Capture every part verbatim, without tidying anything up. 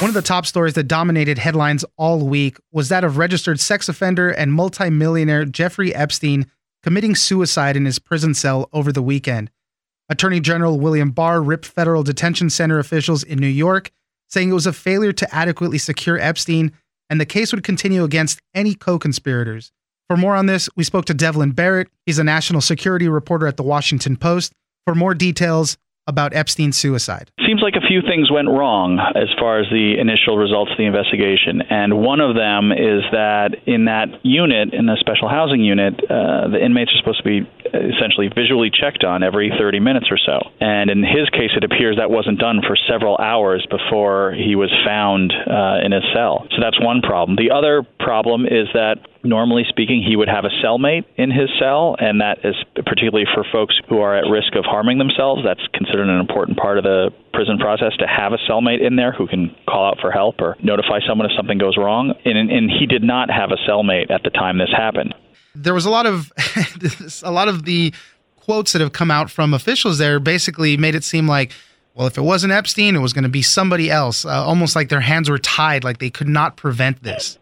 One of the top stories that dominated headlines all week was that of registered sex offender and multimillionaire Jeffrey Epstein committing suicide in his prison cell over the weekend. Attorney General William Barr ripped federal detention center officials in New York, saying it was a failure to adequately secure Epstein and the case would continue against any co-conspirators. For more on this, we spoke to Devlin Barrett. He's a national security reporter at The Washington Post. For more details about Epstein's suicide. Seems like a few things went wrong as far as the initial results of the investigation. And one of them is that in that unit, in the special housing unit, uh, the inmates are supposed to be essentially visually checked on every thirty minutes or so. And in his case, it appears that wasn't done for several hours before he was found uh, in his cell. So that's one problem. The other problem is that normally speaking, he would have a cellmate in his cell, and that is particularly for folks who are at risk of harming themselves. That's considered an important part of the prison process, to have a cellmate in there who can call out for help or notify someone if something goes wrong. And, and he did not have a cellmate at the time this happened. There was a lot of a lot of the quotes that have come out from officials there basically made it seem like, well, if it wasn't Epstein, it was going to be somebody else, uh, almost like their hands were tied, like they could not prevent this.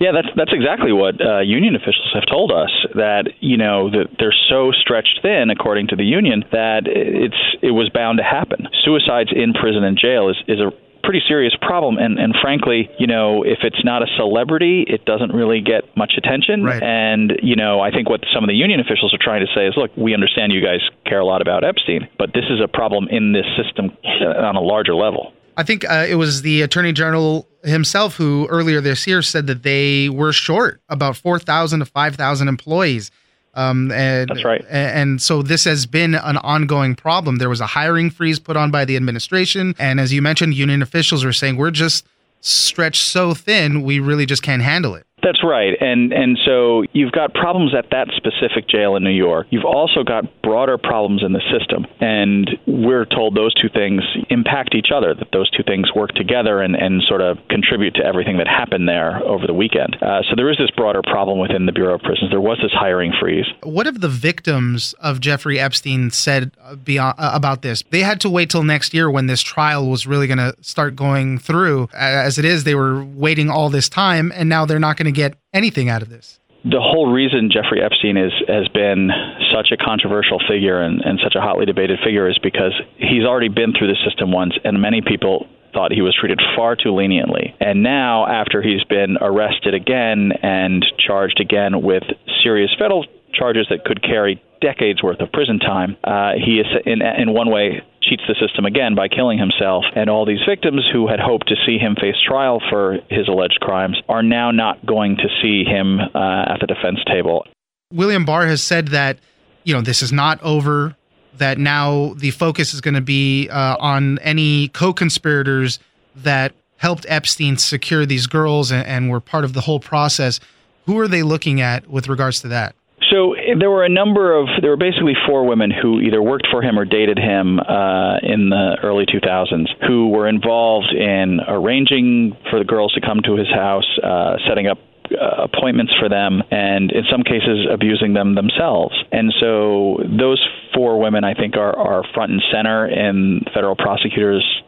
Yeah, that's that's exactly what uh, union officials have told us, that, you know, that they're so stretched thin, according to the union, that it's it was bound to happen. Suicides in prison and jail is, is a pretty serious problem. And, and frankly, you know, if it's not a celebrity, it doesn't really get much attention. Right. And, you know, I think what some of the union officials are trying to say is, look, we understand you guys care a lot about Epstein, but this is a problem in this system on a larger level. I think uh, it was the Attorney General himself who earlier this year said that they were short about four thousand to five thousand employees. Um, and, That's right. And so this has been an ongoing problem. There was a hiring freeze put on by the administration. And as you mentioned, union officials were saying, we're just stretched so thin, we really just can't handle it. That's right. And and so you've got problems at that specific jail in New York. You've also got broader problems in the system. And we're told those two things impact each other, that those two things work together and, and sort of contribute to everything that happened there over the weekend. Uh, so there is this broader problem within the Bureau of Prisons. There was this hiring freeze. What have the victims of Jeffrey Epstein said beyond, uh, about this? They had to wait till next year when this trial was really going to start going through. As it is, they were waiting all this time, and now they're not going to get anything out of this. The whole reason Jeffrey Epstein is has been such a controversial figure and, and such a hotly debated figure is because he's already been through the system once, and many people thought he was treated far too leniently. And now, after he's been arrested again and charged again with serious federal charges that could carry decades worth of prison time, uh, he is in in one way cheats the system again by killing himself, and all these victims who had hoped to see him face trial for his alleged crimes are now not going to see him uh, at the defense table. William Barr has said that, you know, this is not over, that now the focus is going to be uh, on any co-conspirators that helped Epstein secure these girls and, and were part of the whole process. Who are they looking at with regards to that? So there were a number of, there were basically four women who either worked for him or dated him uh, in the early two thousands, who were involved in arranging for the girls to come to his house, uh, setting up uh, appointments for them, and in some cases abusing them themselves. And so those four women, I think, are, are front and center in federal prosecutors'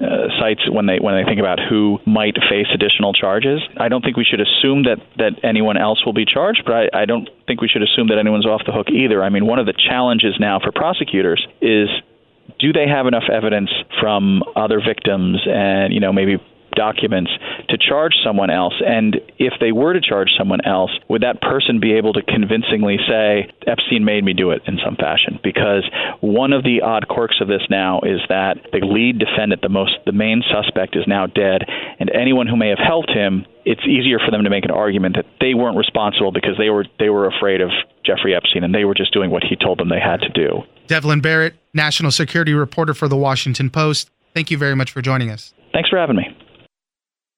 Uh, sites when they when they think about who might face additional charges. I don't think we should assume that, that anyone else will be charged, but I, I don't think we should assume that anyone's off the hook either. I mean, one of the challenges now for prosecutors is, do they have enough evidence from other victims and, you know, maybe documents to charge someone else? And if they were to charge someone else, would that person be able to convincingly say, Epstein made me do it in some fashion? Because one of the odd quirks of this now is that the lead defendant, the most, the main suspect, is now dead, and anyone who may have helped him, it's easier for them to make an argument that they weren't responsible because they were they were afraid of Jeffrey Epstein and they were just doing what he told them they had to do. Devlin Barrett, national security reporter for The Washington Post, thank you very much for joining us. Thanks for having me.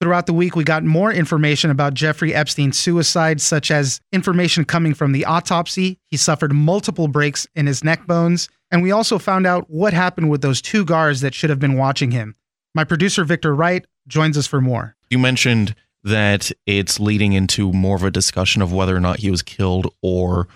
Throughout the week, we got more information about Jeffrey Epstein's suicide, such as information coming from the autopsy. He suffered multiple breaks in his neck bones. And we also found out what happened with those two guards that should have been watching him. My producer, Victor Wright, joins us for more. You mentioned that it's leading into more of a discussion of whether or not he was killed or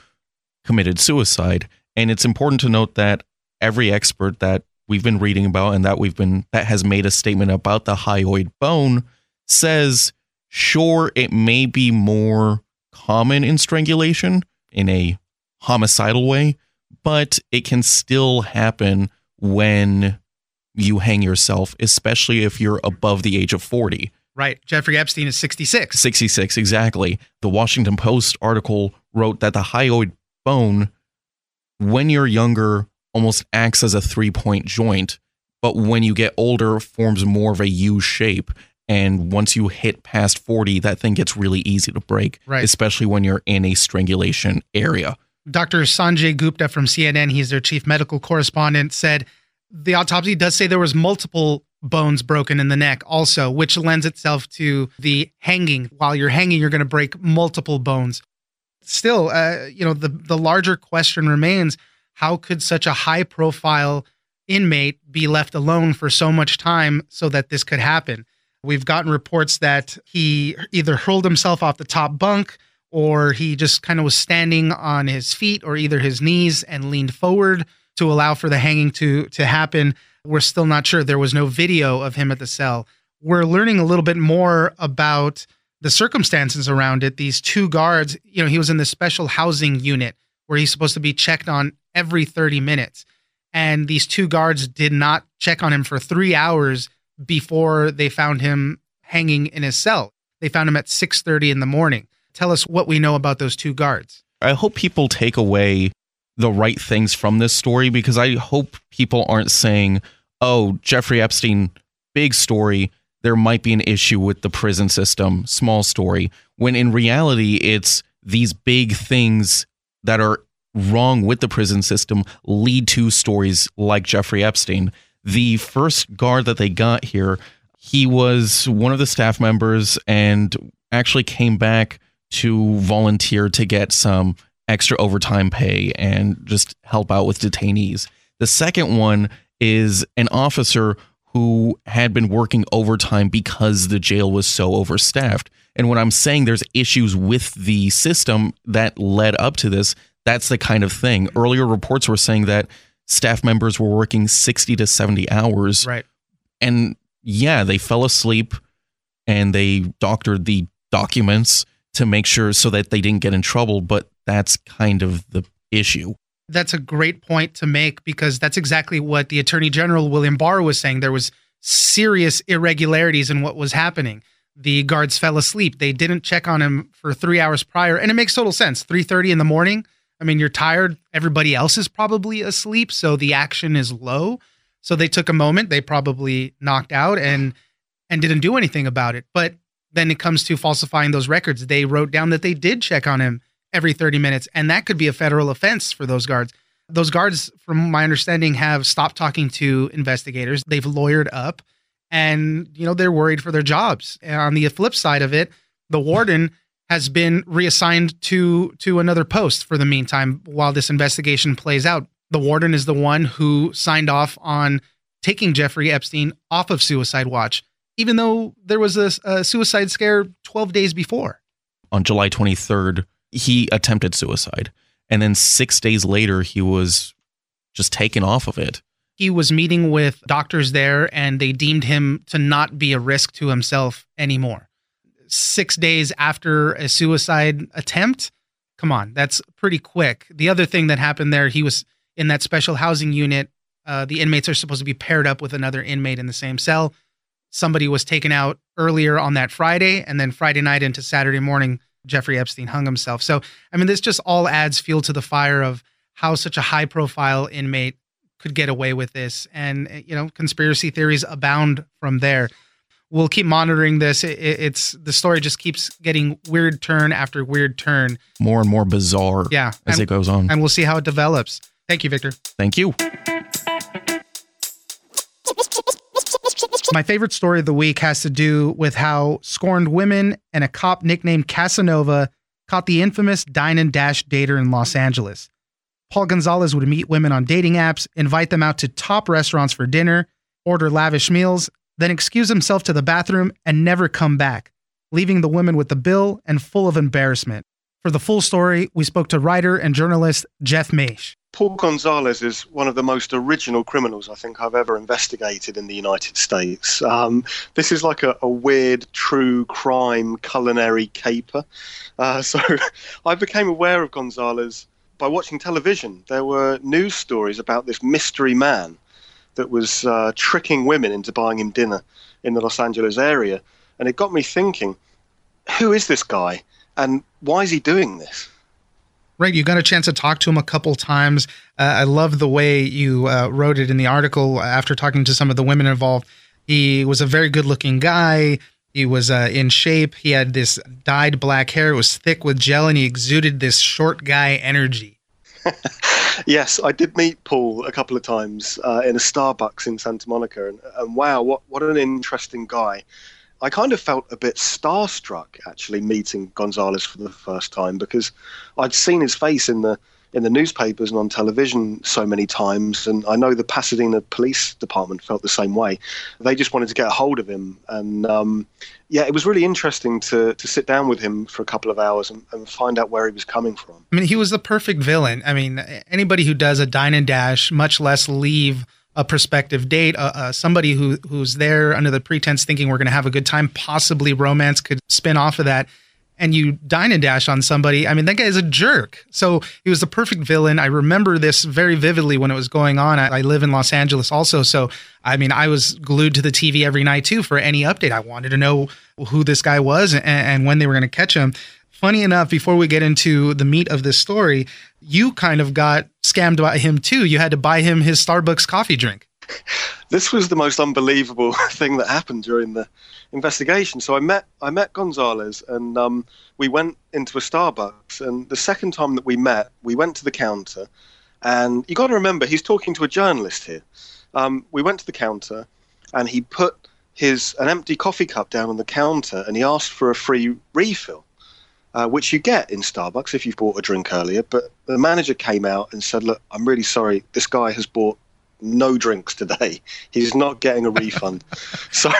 committed suicide. And it's important to note that every expert that we've been reading about and that we've been that has made a statement about the hyoid bone says, sure, it may be more common in strangulation in a homicidal way, but it can still happen when you hang yourself, especially if you're above the age of forty. Right. Jeffrey Epstein is sixty-six. sixty-six, exactly. The Washington Post article wrote that the hyoid bone, when you're younger, almost acts as a three-point joint, but when you get older, forms more of a U shape. And once you hit past forty, that thing gets really easy to break, right, especially when you're in a strangulation area. Doctor Sanjay Gupta from C N N, he's their chief medical correspondent, said the autopsy does say there was multiple bones broken in the neck also, which lends itself to the hanging. While you're hanging, you're going to break multiple bones. Still, uh, you know, the, the larger question remains, how could such a high-profile inmate be left alone for so much time so that this could happen? We've gotten reports that he either hurled himself off the top bunk, or he just kind of was standing on his feet or either his knees and leaned forward to allow for the hanging to, to happen. We're still not sure. There was no video of him at the cell. We're learning a little bit more about the circumstances around it. These two guards, you know, he was in this special housing unit where he's supposed to be checked on every thirty minutes. And these two guards did not check on him for three hours before they found him hanging in his cell. They found him at six thirty in the morning. Tell us what we know about those two guards. I hope people take away the right things from this story, because I hope people aren't saying, oh, Jeffrey Epstein, big story, there might be an issue with the prison system, small story, when in reality, it's these big things that are wrong with the prison system lead to stories like Jeffrey Epstein. The first guard that they got here, he was one of the staff members and actually came back to volunteer to get some extra overtime pay and just help out with detainees. The second one is an officer who had been working overtime because the jail was so overstaffed. And when I'm saying there's issues with the system that led up to this, that's the kind of thing. Earlier reports were saying that staff members were working sixty to seventy hours. Right. And yeah, they fell asleep and they doctored the documents to make sure so that they didn't get in trouble. But that's kind of the issue. That's a great point to make, because that's exactly what the Attorney General, William Barr, was saying. There was serious irregularities in what was happening. The guards fell asleep. They didn't check on him for three hours prior. And it makes total sense. three thirty in the morning. I mean, you're tired. Everybody else is probably asleep, so the action is low. So they took a moment. They probably knocked out and and didn't do anything about it. But then it comes to falsifying those records. They wrote down that they did check on him every thirty minutes, and that could be a federal offense for those guards. Those guards, from my understanding, have stopped talking to investigators. They've lawyered up, and you know they're worried for their jobs. And on the flip side of it, the warden has been reassigned to to another post for the meantime while this investigation plays out. The warden is the one who signed off on taking Jeffrey Epstein off of suicide watch, even though there was a, a suicide scare twelve days before. On July twenty-third, he attempted suicide. And then six days later, he was just taken off of it. He was meeting with doctors there, and they deemed him to not be a risk to himself anymore. Six days after a suicide attempt? Come on, that's pretty quick. The other thing that happened there, he was in that special housing unit. Uh, the inmates are supposed to be paired up with another inmate in the same cell. Somebody was taken out earlier on that Friday, and then Friday night into Saturday morning, Jeffrey Epstein hung himself. So, I mean, this just all adds fuel to the fire of how such a high-profile inmate could get away with this. And, you know, conspiracy theories abound from there. We'll keep monitoring this. It, it's the story just keeps getting weird turn after weird turn. More and more bizarre yeah, as and, it goes on. And we'll see how it develops. Thank you, Victor. Thank you. My favorite story of the week has to do with how scorned women and a cop nicknamed Casanova caught the infamous dine and dash dater in Los Angeles. Paul Gonzalez would meet women on dating apps, invite them out to top restaurants for dinner, order lavish meals, then excuse himself to the bathroom and never come back, leaving the women with the bill and full of embarrassment. For the full story, we spoke to writer and journalist Jeff Mish. Paul Gonzalez is one of the most original criminals I think I've ever investigated in the United States. Um, this is like a, a weird true crime culinary caper. Uh, so I became aware of Gonzalez by watching television. There were news stories about this mystery man that was uh, tricking women into buying him dinner in the Los Angeles area. And it got me thinking, who is this guy and why is he doing this? Right. You got a chance to talk to him a couple times. Uh, I love the way you uh, wrote it in the article after talking to some of the women involved. He was a very good looking guy. He was uh, in shape. He had this dyed black hair. It was thick with gel and he exuded this short guy energy. Yes, I did meet Paul a couple of times uh, in a Starbucks in Santa Monica. And, and wow, what, what an interesting guy. I kind of felt a bit starstruck, actually, meeting Gonzalez for the first time because I'd seen his face in the in the newspapers and on television so many times, and I know the Pasadena Police Department felt the same way. They just wanted to get a hold of him, and um, yeah, it was really interesting to to sit down with him for a couple of hours and, and find out where he was coming from. I mean, he was the perfect villain. I mean, anybody who does a dine and dash, much less leave a prospective date, uh, uh, somebody who who's there under the pretense thinking we're going to have a good time, possibly romance could spin off of that, and you dine and dash on somebody. I mean, that guy is a jerk. So he was the perfect villain. I remember this very vividly when it was going on. I, I live in Los Angeles also. So, I mean, I was glued to the T V every night too for any update. I wanted to know who this guy was and, and when they were going to catch him. Funny enough, before we get into the meat of this story, you kind of got scammed by him too. You had to buy him his Starbucks coffee drink. This was the most unbelievable thing that happened during the investigation. So I met I met Gonzalez and um, we went into a Starbucks. And the second time that we met, we went to the counter. And you got to remember, he's talking to a journalist here. Um, we went to the counter and he put his an empty coffee cup down on the counter and he asked for a free refill. Uh, which you get in Starbucks if you've bought a drink earlier. But the manager came out and said, look, I'm really sorry. This guy has bought no drinks today. He's not getting a refund. So,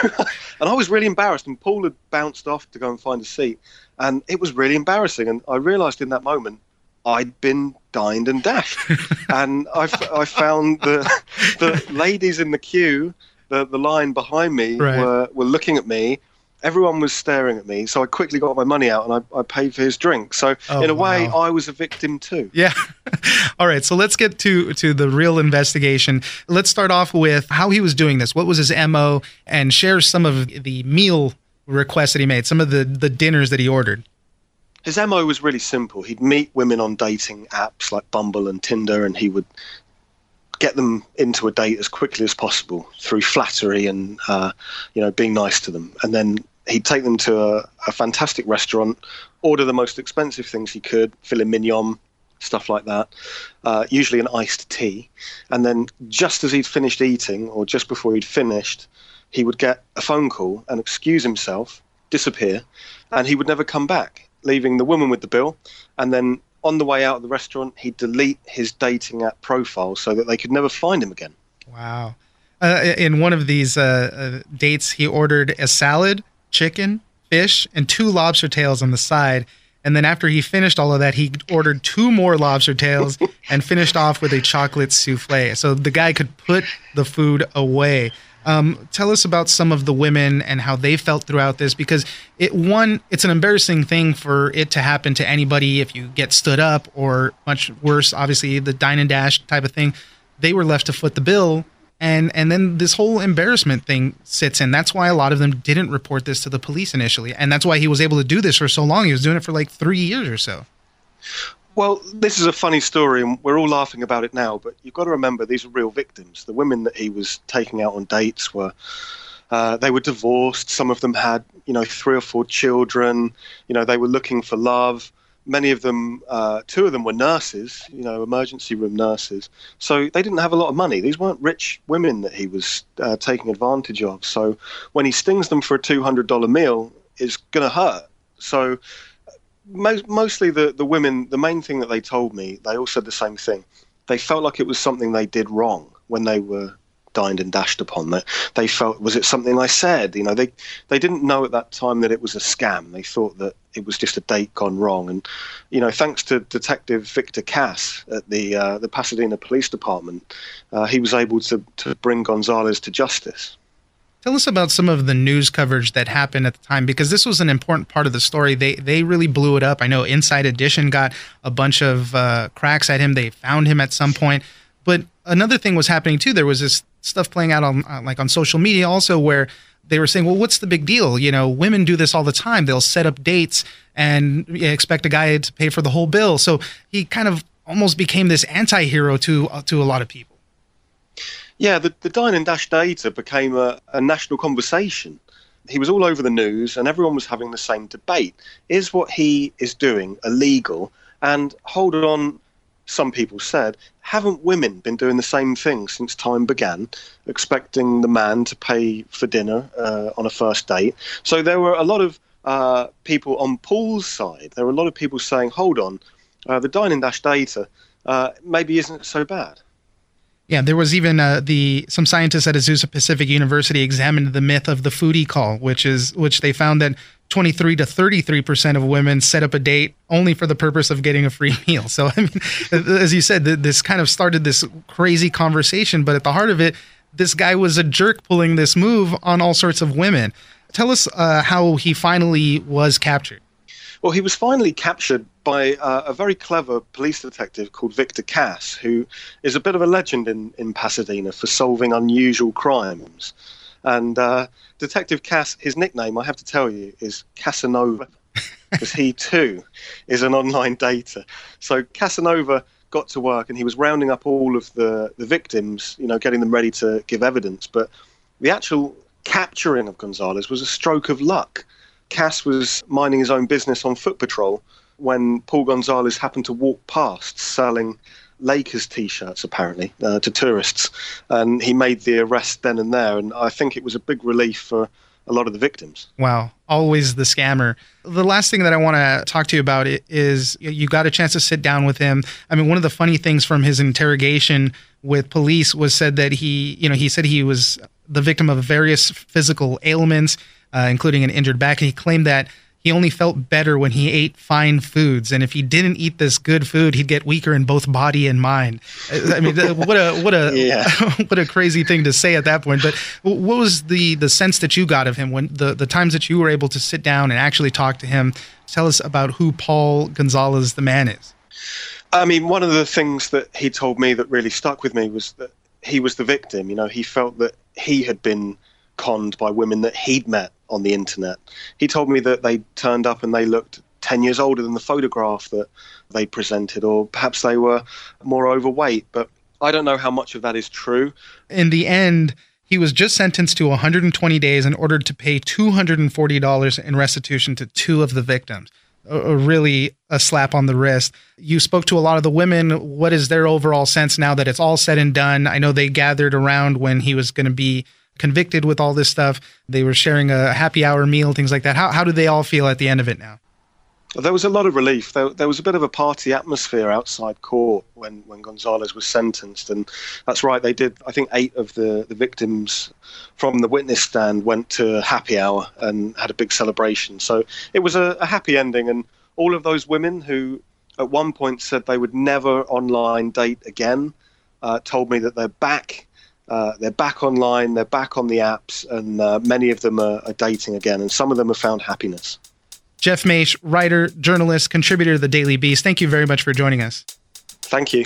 and I was really embarrassed. And Paul had bounced off to go and find a seat. And it was really embarrassing. And I realized in that moment, I'd been dined and dashed. And I, f- I found the, the ladies in the queue, the, the line behind me, right, were, were looking at me. Everyone was staring at me, so I quickly got my money out and I, I paid for his drink. So oh, in a way, wow. I was a victim too. Yeah. All right, so let's get to, to the real investigation. Let's start off with how he was doing this. What was his M O? And share some of the meal requests that he made, some of the, the dinners that he ordered. His M O was really simple. He'd meet women on dating apps like Bumble and Tinder, and he would get them into a date as quickly as possible through flattery and, uh, you know, being nice to them. And then he'd take them to a, a fantastic restaurant, order the most expensive things he could, filet mignon, stuff like that, uh, usually an iced tea. And then just as he'd finished eating or just before he'd finished, he would get a phone call and excuse himself, disappear, and he would never come back, leaving the woman with the bill. And then on the way out of the restaurant, he'd delete his dating app profile so that they could never find him again. Wow. Uh, in one of these uh, uh, dates, he ordered a salad, chicken, fish, and two lobster tails on the side. And then after he finished all of that, he ordered two more lobster tails and finished off with a chocolate souffle. So the guy could put the food away. Um, tell us about some of the women and how they felt throughout this, because it one, it's an embarrassing thing for it to happen to anybody if you get stood up, or much worse, obviously, the dine and dash type of thing. They were left to foot the bill. And and then this whole embarrassment thing sits in. That's why a lot of them didn't report this to the police initially. And that's why he was able to do this for so long. He was doing it for like three years or so. Well, this is a funny story, and we're all laughing about it now, but you've got to remember these are real victims. The women that he was taking out on dates were, uh, they were divorced. Some of them had, you know, three or four children. You know, they were looking for love. many of them, uh, two of them were nurses, you know, emergency room nurses. So they didn't have a lot of money. These weren't rich women that he was uh, taking advantage of. So when he stings them for a two hundred dollars meal, it's going to hurt. So most, mostly the, the women, the main thing that they told me, they all said the same thing. They felt like it was something they did wrong when they were dined and dashed upon. That they felt, was it something I said? You know, they they didn't know at that time that it was a scam. They thought that it was just a date gone wrong. And you know, thanks to Detective Victor Cass at the uh, the Pasadena Police Department, uh, he was able to to bring Gonzalez to justice. Tell us about some of the news coverage that happened at the time, because this was an important part of the story. They they really blew it up. I know Inside Edition got a bunch of uh, cracks at him. They found him at some point. But another thing was happening too. There was this stuff playing out on uh, like on social media also, where they were saying, well, what's the big deal? You know, women do this all the time. They'll set up dates and expect a guy to pay for the whole bill. So he kind of almost became this anti-hero to uh, to a lot of people. Yeah, the, the Dine and Dash data became a, a national conversation. He was all over the news and everyone was having the same debate. Is what he is doing illegal? And hold on, some people said, haven't women been doing the same thing since time began, expecting the man to pay for dinner uh, on a first date? So there were a lot of uh, people on Paul's side. There were a lot of people saying, hold on, uh, the Dine and Dash data uh, maybe isn't so bad. Yeah, there was even uh, the some scientists at Azusa Pacific University examined the myth of the foodie call, which is which they found that twenty-three to thirty-three percent of women set up a date only for the purpose of getting a free meal. So, I mean, as you said, th- this kind of started this crazy conversation. But at the heart of it, this guy was a jerk pulling this move on all sorts of women. Tell us uh, how he finally was captured. Well, he was finally captured by uh, a very clever police detective called Victor Cass, who is a bit of a legend in, in Pasadena for solving unusual crimes. And uh, Detective Cass, his nickname, I have to tell you, is Casanova, because he too is an online dater. So Casanova got to work and he was rounding up all of the, the victims, you know, getting them ready to give evidence. But the actual capturing of Gonzalez was a stroke of luck. Cass was minding his own business on foot patrol when Paul Gonzalez happened to walk past selling Lakers T-shirts, apparently, uh, to tourists. And he made the arrest then and there. And I think it was a big relief for a lot of the victims. Wow. Always the scammer. The last thing that I want to talk to you about is you got a chance to sit down with him. I mean, one of the funny things from his interrogation with police was said that he, you know, he said he was the victim of various physical ailments, Uh, including an injured back. And he claimed that he only felt better when he ate fine foods. And if he didn't eat this good food, he'd get weaker in both body and mind. I mean, what a what a yeah. what a crazy thing to say at that point. But what was the, the sense that you got of him when the, the times that you were able to sit down and actually talk to him? Tell us about who Paul Gonzalez, the man, is. I mean, one of the things that he told me that really stuck with me was that he was the victim. You know, he felt that he had been conned by women that he'd met on the internet. He told me that they turned up and they looked ten years older than the photograph that they presented, or perhaps they were more overweight, but I don't know how much of that is true. In the end, he was just sentenced to one hundred twenty days and ordered to pay two hundred forty dollars in restitution to two of the victims. A, a really a slap on the wrist. You spoke to a lot of the women. What is their overall sense now that it's all said and done? I know they gathered around when he was going to be convicted with all this stuff. They were sharing a happy hour meal, things like that. How how do they all feel at the end of it now? Well, there was a lot of relief. There, there was a bit of a party atmosphere outside court when, when Gonzalez was sentenced. And that's right, they did, I think, eight of the, the victims from the witness stand went to happy hour and had a big celebration. So it was a, a happy ending. And all of those women who at one point said they would never online date again uh, told me that they're back. Uh, they're back online, they're back on the apps, and uh, many of them are, are dating again, and some of them have found happiness. Jeff Mish, writer, journalist, contributor to the Daily Beast, thank you very much for joining us. Thank you.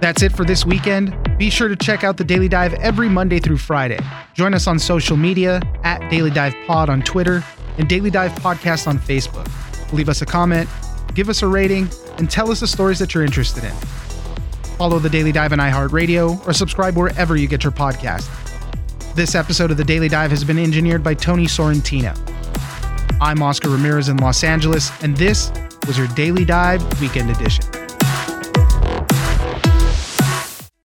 That's it for this weekend. Be sure to check out The Daily Dive every Monday through Friday. Join us on social media, at Daily Dive Pod on Twitter, and Daily Dive Podcast on Facebook. Leave us a comment, give us a rating, and tell us the stories that you're interested in. Follow The Daily Dive on iHeartRadio or subscribe wherever you get your podcast. This episode of The Daily Dive has been engineered by Tony Sorrentino. I'm Oscar Ramirez in Los Angeles, and this was your Daily Dive Weekend Edition.